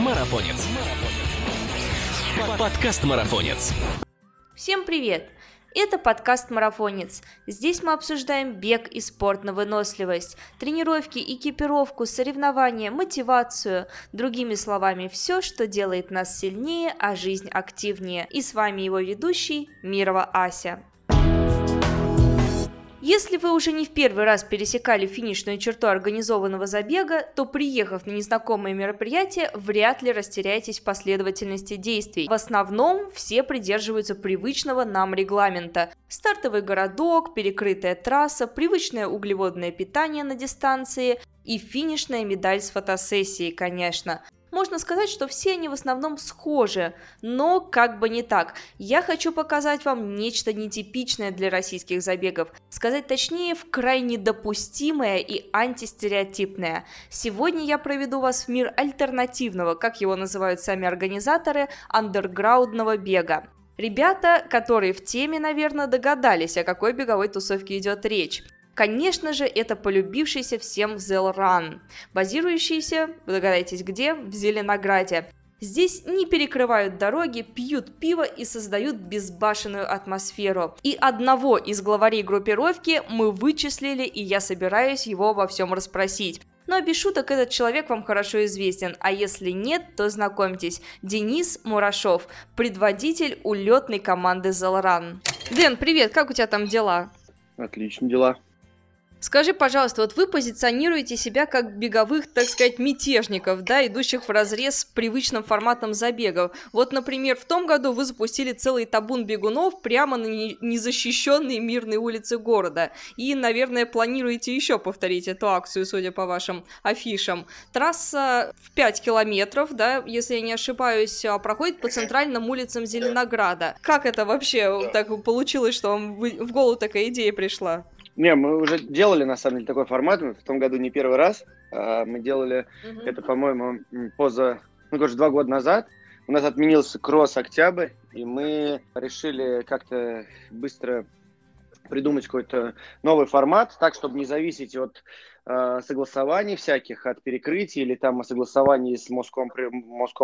Марафонец. Подкаст Марафонец. Всем привет! Это подкаст «Марафонец». Здесь мы обсуждаем бег и спорт на выносливость, тренировки, экипировку, соревнования, мотивацию. Другими словами, все, что делает нас сильнее, а жизнь активнее. И с вами его ведущий Мирова Ася. Если вы уже не в первый раз пересекали финишную черту организованного забега, то, приехав на незнакомое мероприятие, вряд ли растеряетесь в последовательности действий. В основном все придерживаются привычного нам регламента. Стартовый городок, перекрытая трасса, привычное углеводное питание на дистанции и финишная медаль с фотосессией, конечно. Можно сказать, что все они в основном схожи, но как бы не так. Я хочу показать вам нечто нетипичное для российских забегов. Сказать точнее, в крайне допустимое и антистереотипное. Сегодня я проведу вас в мир альтернативного, как его называют сами организаторы, андерграундного бега. Ребята, которые в теме, наверное, догадались, о какой беговой тусовке идет речь. Конечно же, это полюбившийся всем Zelrun, базирующийся, вы догадаетесь где, в Зеленограде. Здесь не перекрывают дороги, пьют пиво и создают безбашенную атмосферу. И одного из главарей группировки мы вычислили, и я собираюсь его обо всем расспросить. Но без шуток, этот человек вам хорошо известен, а если нет, то знакомьтесь, Денис Мурашов, предводитель улетной команды Zelrun. Дэн, привет, как у тебя там дела? Отлично дела. Скажи, пожалуйста, вот вы позиционируете себя как беговых, так сказать, мятежников, да, идущих вразрез с привычным форматом забегов. Вот, например, в том году вы запустили целый табун бегунов прямо на незащищенные мирные улицы города. И, наверное, планируете еще повторить эту акцию, судя по вашим афишам. Трасса в 5 километров, да, если я не ошибаюсь, проходит по центральным улицам Зеленограда. Как это вообще так получилось, что вам в голову такая идея пришла? Не, мы уже делали, на самом деле, такой формат, в том году не первый раз, мы делали это, по-моему, короче, 2 года назад, у нас отменился кросс-октябрь, и мы решили как-то быстро придумать какой-то новый формат, так, чтобы не зависеть от согласований всяких, от перекрытий, или там о согласовании с морской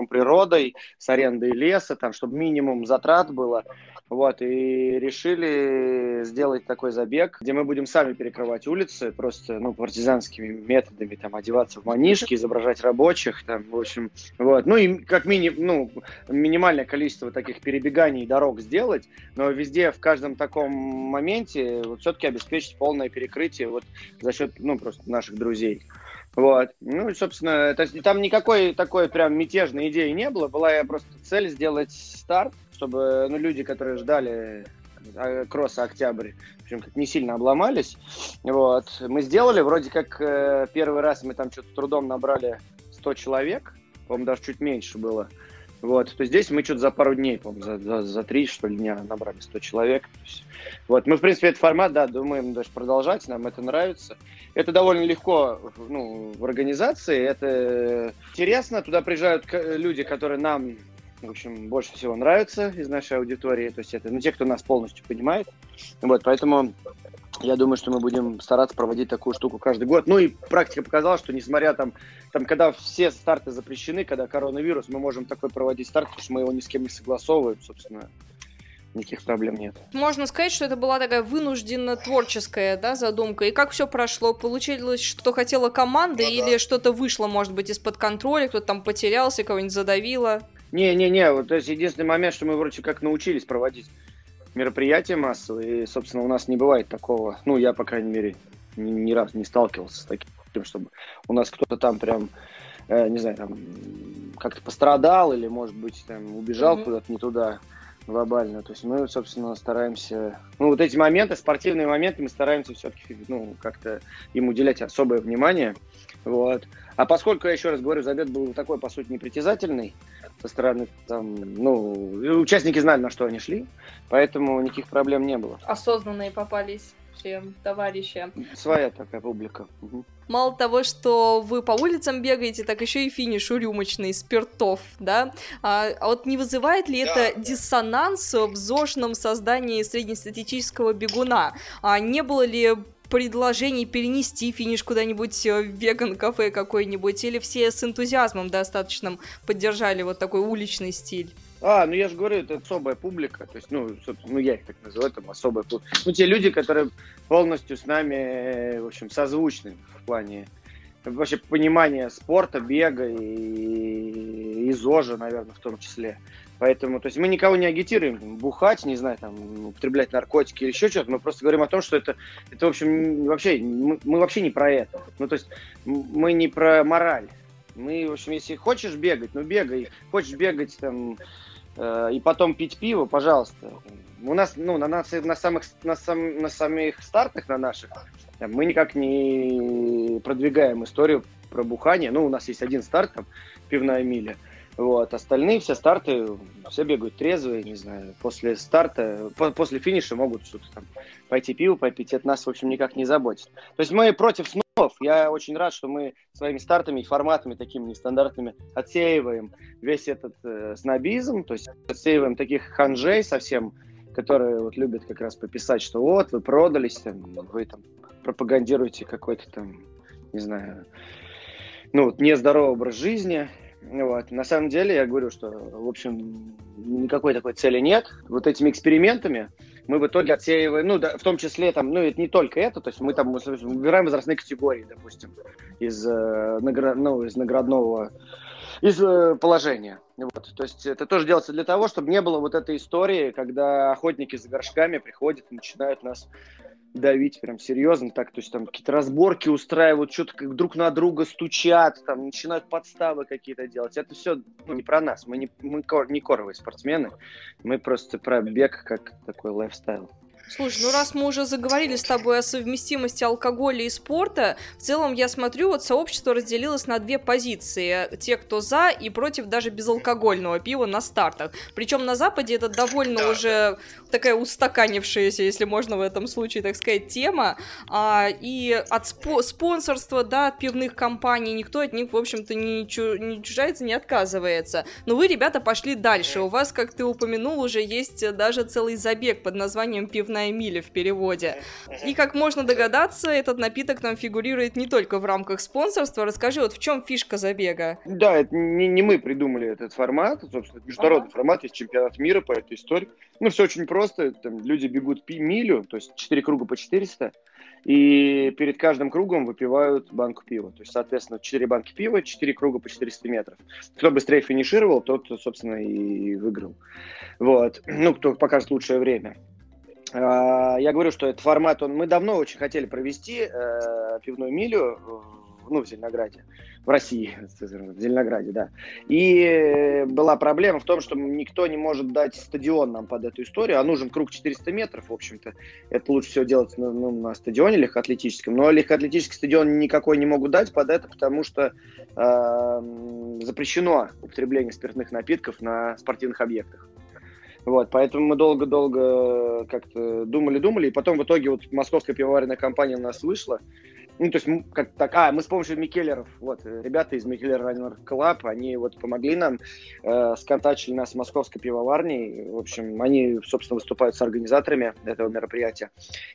природой, с арендой леса, там, чтобы минимум затрат было. Вот, и решили сделать такой забег, где мы будем сами перекрывать улицы, просто, ну, партизанскими методами, там, одеваться в манишки, изображать рабочих, там, в общем, вот. Ну, и как минимальное количество таких перебеганий дорог сделать, но везде, в каждом таком моменте, вот, все-таки обеспечить полное перекрытие, вот, за счет, ну, просто наших друзей. Вот. Ну, и, собственно, то есть, там никакой такой прям мятежной идеи не было. Была просто цель сделать старт, чтобы люди, которые ждали кросса «Октябрь», в общем, как не сильно обломались. Вот. Мы сделали, вроде как первый раз мы там что-то трудом набрали 100 человек, по-моему, даже чуть меньше было. Вот, то здесь мы что-то за пару дней, по-моему, за 3, что ли, дня набрали 100 человек. Вот, мы, в принципе, этот формат, да, думаем даже продолжать, нам это нравится. Это довольно легко, ну, в организации, это интересно, туда приезжают люди, которые нам, в общем, больше всего нравятся из нашей аудитории, то есть это, ну, те, кто нас полностью понимает, вот, поэтому... Я думаю, что мы будем стараться проводить такую штуку каждый год. Ну и практика показала, что несмотря там, когда все старты запрещены, когда коронавирус, мы можем такой проводить старт, потому что мы его ни с кем не согласовываем, собственно, никаких проблем нет. Можно сказать, что это была такая вынужденно творческая, да, задумка. И как все прошло? Получилось, что хотела команда, ну, или да, что-то вышло, может быть, из-под контроля, кто-то там потерялся, кого-нибудь задавило? Не-не-не, вот, то есть единственный момент, что мы вроде как научились проводить мероприятия массовые, и, собственно, у нас не бывает такого, ну, я, по крайней мере, ни разу не сталкивался с таким, чтобы у нас кто-то там прям, не знаю, там, как-то пострадал или, может быть, там, убежал куда-то не туда глобально, то есть мы, собственно, стараемся, ну, вот эти моменты, спортивные моменты, мы стараемся все-таки, ну, как-то им уделять особое внимание, вот. А поскольку, я еще раз говорю, забег был такой, по сути, непритязательный со стороны, там, ну, участники знали, на что они шли, поэтому никаких проблем не было. Осознанные попались всем товарищам. Своя такая публика. Угу. Мало того, что вы по улицам бегаете, так еще и финиш урюмочный, спиртов, да? А вот не вызывает ли это диссонанс в зожном создании среднестатистического бегуна? А не было ли предложений перенести финиш куда-нибудь в веган-кафе какой-нибудь, или все с энтузиазмом достаточным поддержали вот такой уличный стиль? Ну я же говорю, это особая публика, то есть, собственно, я их так называю, там особая публика. Те люди, которые полностью с нами, в общем, созвучны в плане вообще понимания спорта, бега и ЗОЖа, наверное, в том числе. Поэтому, то есть мы никого не агитируем бухать, не знаю, там, употреблять наркотики или еще что-то. Мы просто говорим о том, что это в общем, вообще, мы вообще не про это. То есть мы не про мораль. Мы, в общем, если хочешь бегать, бегай. Хочешь бегать там и потом пить пиво, пожалуйста. У нас, на самих стартах на наших мы никак не продвигаем историю про бухание. У нас есть один старт, там, пивная миля. Остальные все старты, все бегают трезвые, не знаю, после старта, после финиша могут что-то там пойти пиво попить, это нас, в общем, никак не заботит. То есть мы против снов, я очень рад, что мы своими стартами и форматами такими нестандартными отсеиваем весь этот снобизм, то есть отсеиваем таких ханжей совсем, которые любят как раз пописать, что вот, вы продались, там, вы там пропагандируете какой-то там, не знаю, нездоровый образ жизни. На самом деле, я говорю, что, в общем, никакой такой цели нет. Этими экспериментами мы в итоге отсеиваем, в том числе, там, это не только это, то есть мы там выбираем возрастные категории, допустим, из наградного, из положения. То есть это тоже делается для того, чтобы не было этой истории, когда охотники за горшками приходят и начинают нас давить прям серьезно, так, то есть там какие-то разборки устраивают, что-то друг на друга стучат, там начинают подставы какие-то делать. Это все не про нас, мы не коровые спортсмены, мы просто про бег как такой лайфстайл. Слушай, раз мы уже заговорили с тобой о совместимости алкоголя и спорта, в целом я смотрю, сообщество разделилось на две позиции. Те, кто за и против даже безалкогольного пива на стартах. Причем на Западе это довольно уже такая устаканившаяся, если можно в этом случае так сказать, тема. И от спонсорства, от пивных компаний никто от них, в общем-то, не чужается, не отказывается. Но вы, ребята, пошли дальше. У вас, как ты упомянул, уже есть даже целый забег под названием «Пивная миля» в переводе. И, как можно догадаться, этот напиток нам фигурирует не только в рамках спонсорства. Расскажи, в чем фишка забега? Да, это не мы придумали этот формат, собственно, это международный формат, есть чемпионат мира по этой истории. Все очень просто, там люди бегут милю, то есть 4 круга по 400, и перед каждым кругом выпивают банку пива. То есть, соответственно, 4 банки пива, 4 круга по 400 метров. Кто быстрее финишировал, тот, собственно, и выиграл. Кто покажет лучшее время. Я говорю, что этот формат, мы давно очень хотели провести пивную милю, в Зеленограде, в России, в Зеленограде, да. И была проблема в том, что никто не может дать стадион нам под эту историю, а нужен круг 400 метров, в общем-то. Это лучше всего делать на стадионе легкоатлетическом, но легкоатлетический стадион никакой не могут дать под это, потому что запрещено употребление спиртных напитков на спортивных объектах. Поэтому мы долго-долго как-то думали-думали, и потом в итоге московская пивоваренная компания нас вышла. Мы с помощью Микеллеров, ребята из Микеллера Раннер Клаб, они помогли нам, сконтачили нас с московской пивоварней, в общем, они, собственно, выступают с организаторами этого мероприятия.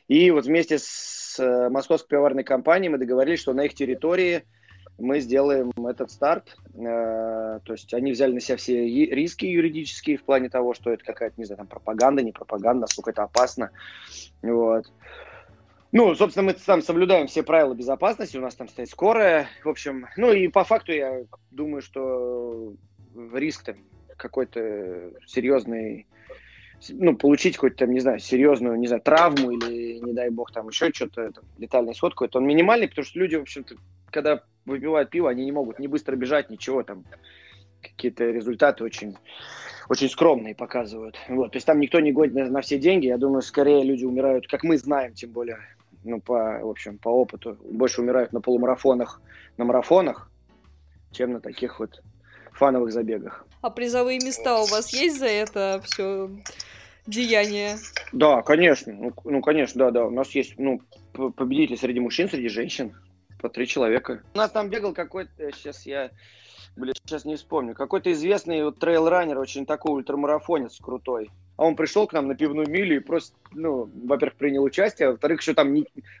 И вместе с московской пивоваренной компанией мы договорились, что на их территории мы сделаем этот старт, то есть они взяли на себя все риски юридические в плане того, что это какая-то, не знаю, там пропаганда, не пропаганда, насколько это опасно, собственно, мы там соблюдаем все правила безопасности, у нас там стоит скорая, в общем, и по факту я думаю, что риск там какой-то серьезный, получить хоть там, не знаю, серьезную, не знаю, травму или, не дай бог, там еще что-то, там, летальный исход какой-то, он минимальный, потому что люди, в общем-то, когда выпивают пиво, они не могут ни быстро бежать, ничего там. Какие-то результаты очень, очень скромные показывают. То есть там никто не гонит на все деньги. Я думаю, скорее люди умирают, как мы знаем, тем более, по опыту, больше умирают на полумарафонах, на марафонах, чем на таких фановых забегах. А призовые места у вас есть за это все деяние? Да, конечно. Конечно, да. У нас есть победители среди мужчин, среди женщин. По 3 человека. У нас там бегал какой-то, сейчас не вспомню, какой-то известный трейл-раннер, очень такой ультрамарафонец крутой. а он пришел к нам на пивную милю и просто, ну, во-первых, принял участие, а во-вторых, еще там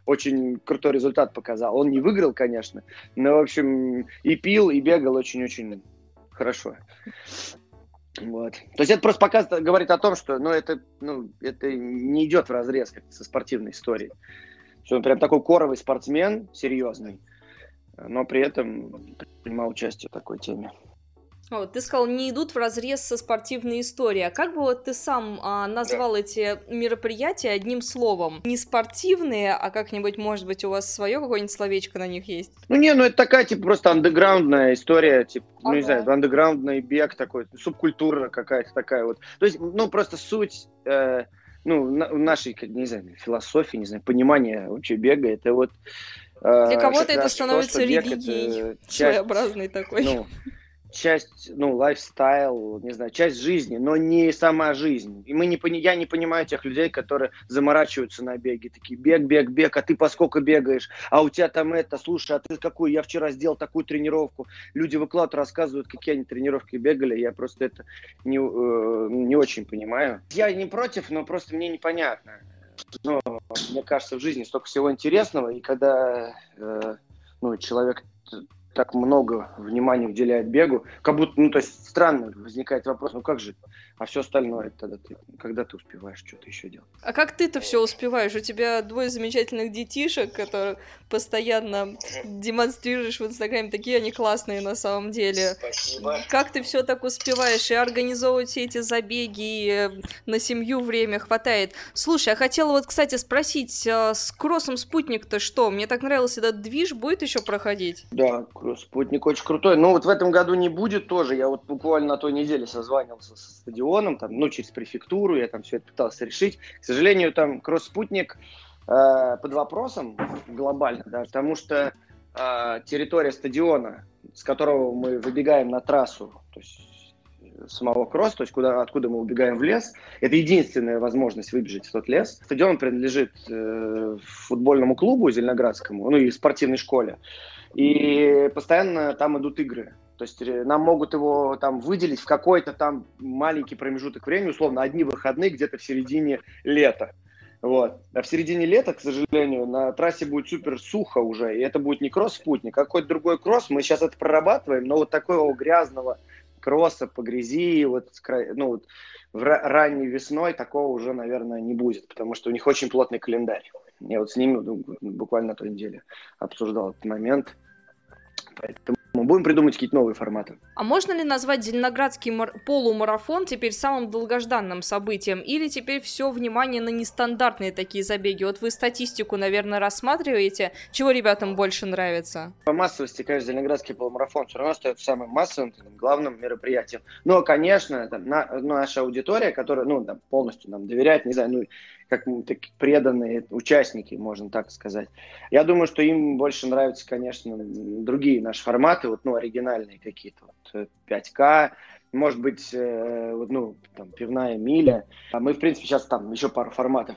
очень крутой результат показал. Он не выиграл, конечно, но, в общем, и пил, и бегал очень-очень хорошо. Вот. То есть это просто показывает, говорит о том, что, ну, это не идет вразрез как-то со спортивной историей. Что он прям такой коровый спортсмен, серьезный, но при этом принимал участие в такой теме. Вот, ты сказал, не идут вразрез со спортивной историей. А как бы вот ты сам назвал эти мероприятия одним словом? Не спортивные, а как-нибудь, может быть, у вас свое какое-нибудь словечко на них есть? Ну не, ну это такая, типа, просто андеграундная история, типа, ну не знаю, андеграундный бег такой, субкультура какая-то такая вот. То есть, ну просто суть... ну, нашей, не знаю, философии, не знаю, понимания вообще бега, это вот... Для кого-то это становится то, религией, своеобразной такой. Ну, часть, ну, лайфстайл, не знаю, часть жизни, но не сама жизнь. И мы не, я не понимаю тех людей, которые заморачиваются на беге, такие, бег, бег, бег, а ты поскольку бегаешь, а у тебя там это, слушай, а ты какую, я вчера сделал такую тренировку. Люди выкладывают, рассказывают, какие они тренировки бегали, я просто это не очень понимаю. Я не против, но просто мне непонятно. Но, мне кажется, в жизни столько всего интересного, и когда ну, человек... так много внимания уделяет бегу, как будто, ну, то есть, странно возникает вопрос, ну, как же, а все остальное тогда ты, когда ты успеваешь что-то еще делать? А как ты-то все успеваешь? У тебя двое замечательных детишек, которые постоянно демонстрируешь в Инстаграме, такие они классные на самом деле. Спасибо. Как ты все так успеваешь и организовывать все эти забеги, и на семью время хватает? Слушай, я хотела вот, кстати, спросить, с кроссом «Спутник»-то что? Мне так нравился этот движ, будет еще проходить? Да, «Кросс-спутник» очень крутой. Ну, вот в этом году не будет тоже. Я вот буквально на той неделе созванивался со стадионом, там, ну, через префектуру, я там все это пытался решить. К сожалению, там «Кросс-спутник» под вопросом глобально, да, потому что территория стадиона, с которого мы выбегаем на трассу, то есть самого кросса, то есть откуда мы убегаем в лес, это единственная возможность выбежать в тот лес. Стадион принадлежит футбольному клубу зеленоградскому, ну, и спортивной школе. И постоянно там идут игры. То есть нам могут его там выделить в какой-то там маленький промежуток времени, условно, одни выходные где-то в середине лета. Вот. А в середине лета, к сожалению, на трассе будет супер сухо уже, и это будет не кросс-спутник, а какой-то другой кросс. Мы сейчас это прорабатываем, но вот такого грязного кросса по грязи, вот, ну, вот ранней весной такого уже, наверное, не будет, потому что у них очень плотный календарь. Я вот с ними буквально на той неделе обсуждал этот момент. Поэтому мы будем придумывать какие-то новые форматы. А можно ли назвать Зеленоградский полумарафон теперь самым долгожданным событием? Или теперь все внимание на нестандартные такие забеги? Вот вы статистику, наверное, рассматриваете. Чего ребятам больше нравится? По массовости, конечно, Зеленоградский полумарафон все равно остается самым массовым, главным мероприятием. Но, конечно, там, наша аудитория, которая, ну, там, полностью нам доверяет, не знаю, ну, как такие преданные участники, можно так сказать. Я думаю, что им больше нравятся, конечно, другие наши форматы, вот, ну, оригинальные какие-то, вот, 5К, может быть, ну, там, пивная миля. А мы, в принципе, сейчас там еще пару форматов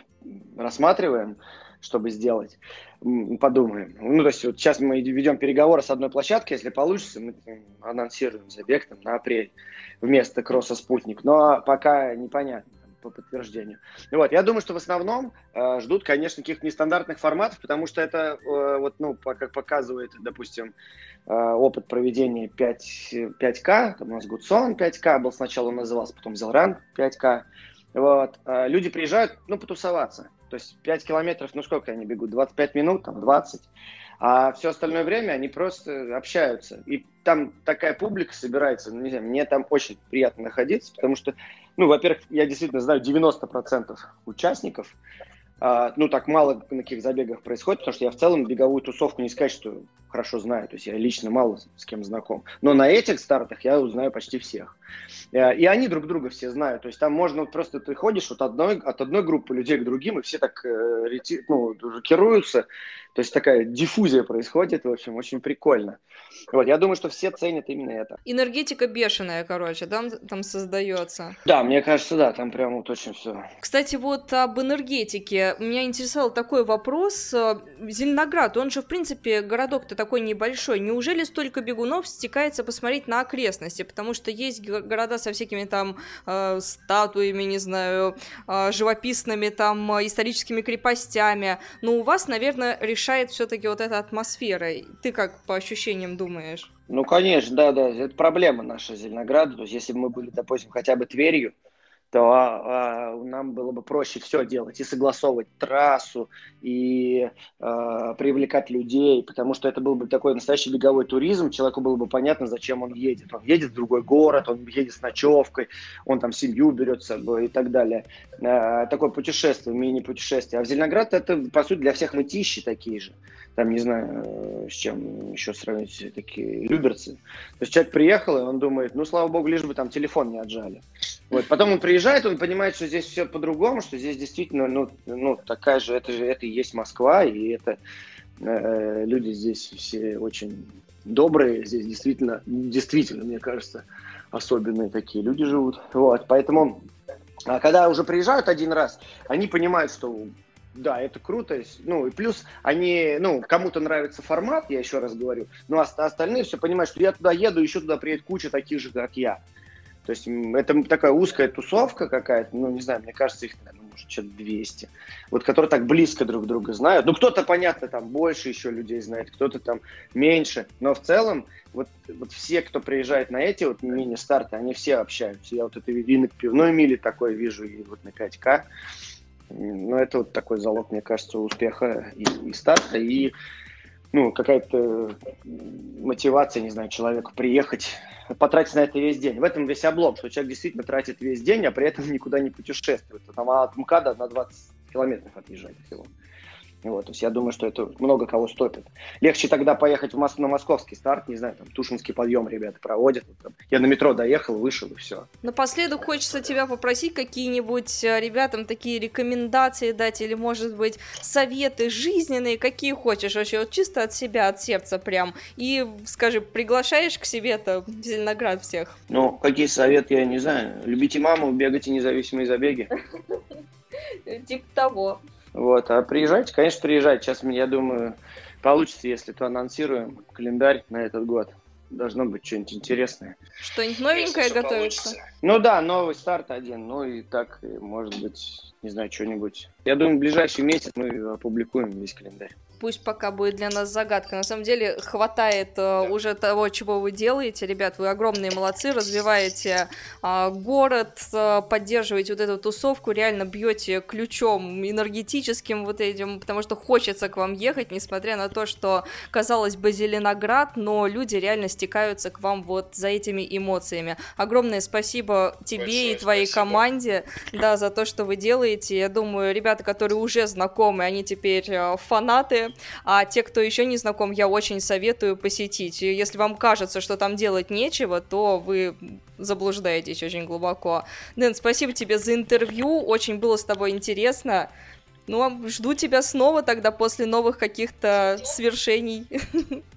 рассматриваем, чтобы сделать, подумаем. Ну, то есть, вот сейчас мы ведем переговоры с одной площадкой, если получится, мы анонсируем забег там на апрель вместо кросса «Спутник», но пока непонятно. По подтверждению. Ну, вот, я думаю, что в основном ждут, конечно, каких-то нестандартных форматов, потому что это, вот, ну, как показывает, допустим, опыт проведения 5К, там у нас Гудсон 5К был сначала, он назывался, потом Zelrun 5К. Вот, люди приезжают, ну, потусоваться. То есть 5 километров, ну, сколько они бегут? 25 минут, там, 20. А все остальное время они просто общаются. И там такая публика собирается, ну, не знаю, мне там очень приятно находиться, потому что, ну, во-первых, я действительно знаю 90% участников, ну, так мало на каких забегах происходит, потому что я в целом беговую тусовку не сказать, что хорошо знаю, то есть я лично мало с кем знаком, но на этих стартах я узнаю почти всех, и они друг друга все знают, то есть там можно вот просто ты ходишь вот от одной группы людей к другим, и все так, ну, рокируются, то есть такая диффузия происходит, в общем, очень прикольно. Вот, я думаю, что все ценят именно это. Энергетика бешеная, короче, там создается. Да, мне кажется, да, там прям вот очень все. Кстати, вот об энергетике, меня интересовал такой вопрос, Зеленоград, он же, в принципе, городок-то такой такой небольшой, неужели столько бегунов стекается посмотреть на окрестности? Потому что есть города со всякими там статуями, не знаю, живописными там историческими крепостями, но у вас, наверное, решает все-таки вот эта атмосфера. Ты как по ощущениям думаешь? Ну, конечно, да, это проблема наша Зеленограда. То есть, если бы мы были, допустим, хотя бы Тверью, то нам было бы проще все делать и согласовывать трассу, и привлекать людей, потому что это был бы такой настоящий беговой туризм, человеку было бы понятно, зачем он едет. Он едет в другой город, он едет с ночевкой, он там семью берет с собой и так далее. Такое путешествие, мини-путешествие. А в Зеленоград это, по сути, для всех мытищи такие же. Там, не знаю, с чем еще сравнить, такие люберцы. То есть человек приехал, и он думает, ну, слава богу, лишь бы там телефон не отжали. Вот. Потом он приезжает, он понимает, что здесь все по-другому, что здесь действительно, ну такая же, это и есть Москва, и это люди здесь все очень добрые, здесь действительно, мне кажется, особенные такие люди живут. Вот, поэтому, а когда уже приезжают один раз, они понимают, что... Да, это круто. Ну, и плюс они, ну, кому-то нравится формат, я еще раз говорю, но остальные все понимают, что я туда еду, еще туда приедет куча таких же, как я. То есть это такая узкая тусовка какая-то, ну, не знаю, мне кажется, их, наверное, может, что-то 200, вот, которые так близко друг друга знают. Ну, кто-то, понятно, там больше еще людей знает, кто-то там меньше, но в целом вот все, кто приезжает на эти вот мини-старты, они все общаются. Я вот это и на пивной миле такое вижу, и вот на 5К. Ну, это вот такой залог, мне кажется, успеха и старта, и, ну, какая-то мотивация, не знаю, человеку приехать, потратить на это весь день. В этом весь облом, что человек действительно тратит весь день, а при этом никуда не путешествует. Там от МКАДа на 20 километров отъезжает всего. Вот, то есть я думаю, что это много кого стопит. Легче тогда поехать на московский старт, не знаю, там Тушинский подъем ребята проводят. Вот там. Я на метро доехал, вышел и все. Напоследок хочется тебя попросить какие-нибудь ребятам такие рекомендации дать или, может быть, советы жизненные, какие хочешь вообще, вот чисто от себя, от сердца прям. И, скажи, приглашаешь к себе-то в Зеленоград всех? Ну, какие советы, я не знаю. Любите маму, бегайте независимые забеги. Типа того. Вот, а приезжайте, конечно, приезжайте. Сейчас, я думаю, получится, если то анонсируем календарь на этот год. Должно быть что-нибудь интересное. Что-нибудь новенькое готовится? Ну да, новый старт один, ну и так, может быть, не знаю, что-нибудь. Я думаю, в ближайший месяц мы опубликуем весь календарь. Пусть пока будет для нас загадка. На самом деле хватает уже того, чего вы делаете. Ребят, вы огромные молодцы, развиваете город, поддерживаете вот эту тусовку, реально бьете ключом энергетическим вот этим, потому что хочется к вам ехать, несмотря на то, что, казалось бы, Зеленоград, но люди реально стекаются к вам вот за этими эмоциями. Огромное спасибо тебе и твоей команде, да, за то, что вы делаете. Я думаю, ребята, которые уже знакомы, они теперь фанаты. А те, кто еще не знаком, я очень советую посетить. Если вам кажется, что там делать нечего, то вы заблуждаетесь очень глубоко. Дэн, спасибо тебе за интервью, очень было с тобой интересно. Ну, а жду тебя снова тогда после новых каких-то свершений.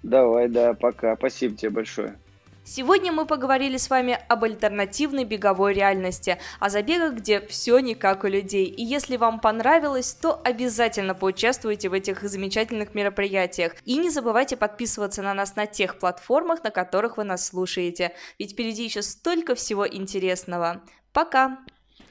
Давай, да, пока. Спасибо тебе большое. Сегодня мы поговорили с вами об альтернативной беговой реальности, о забегах, где все не как у людей. И если вам понравилось, то обязательно поучаствуйте в этих замечательных мероприятиях. И не забывайте подписываться на нас на тех платформах, на которых вы нас слушаете. Ведь впереди еще столько всего интересного. Пока!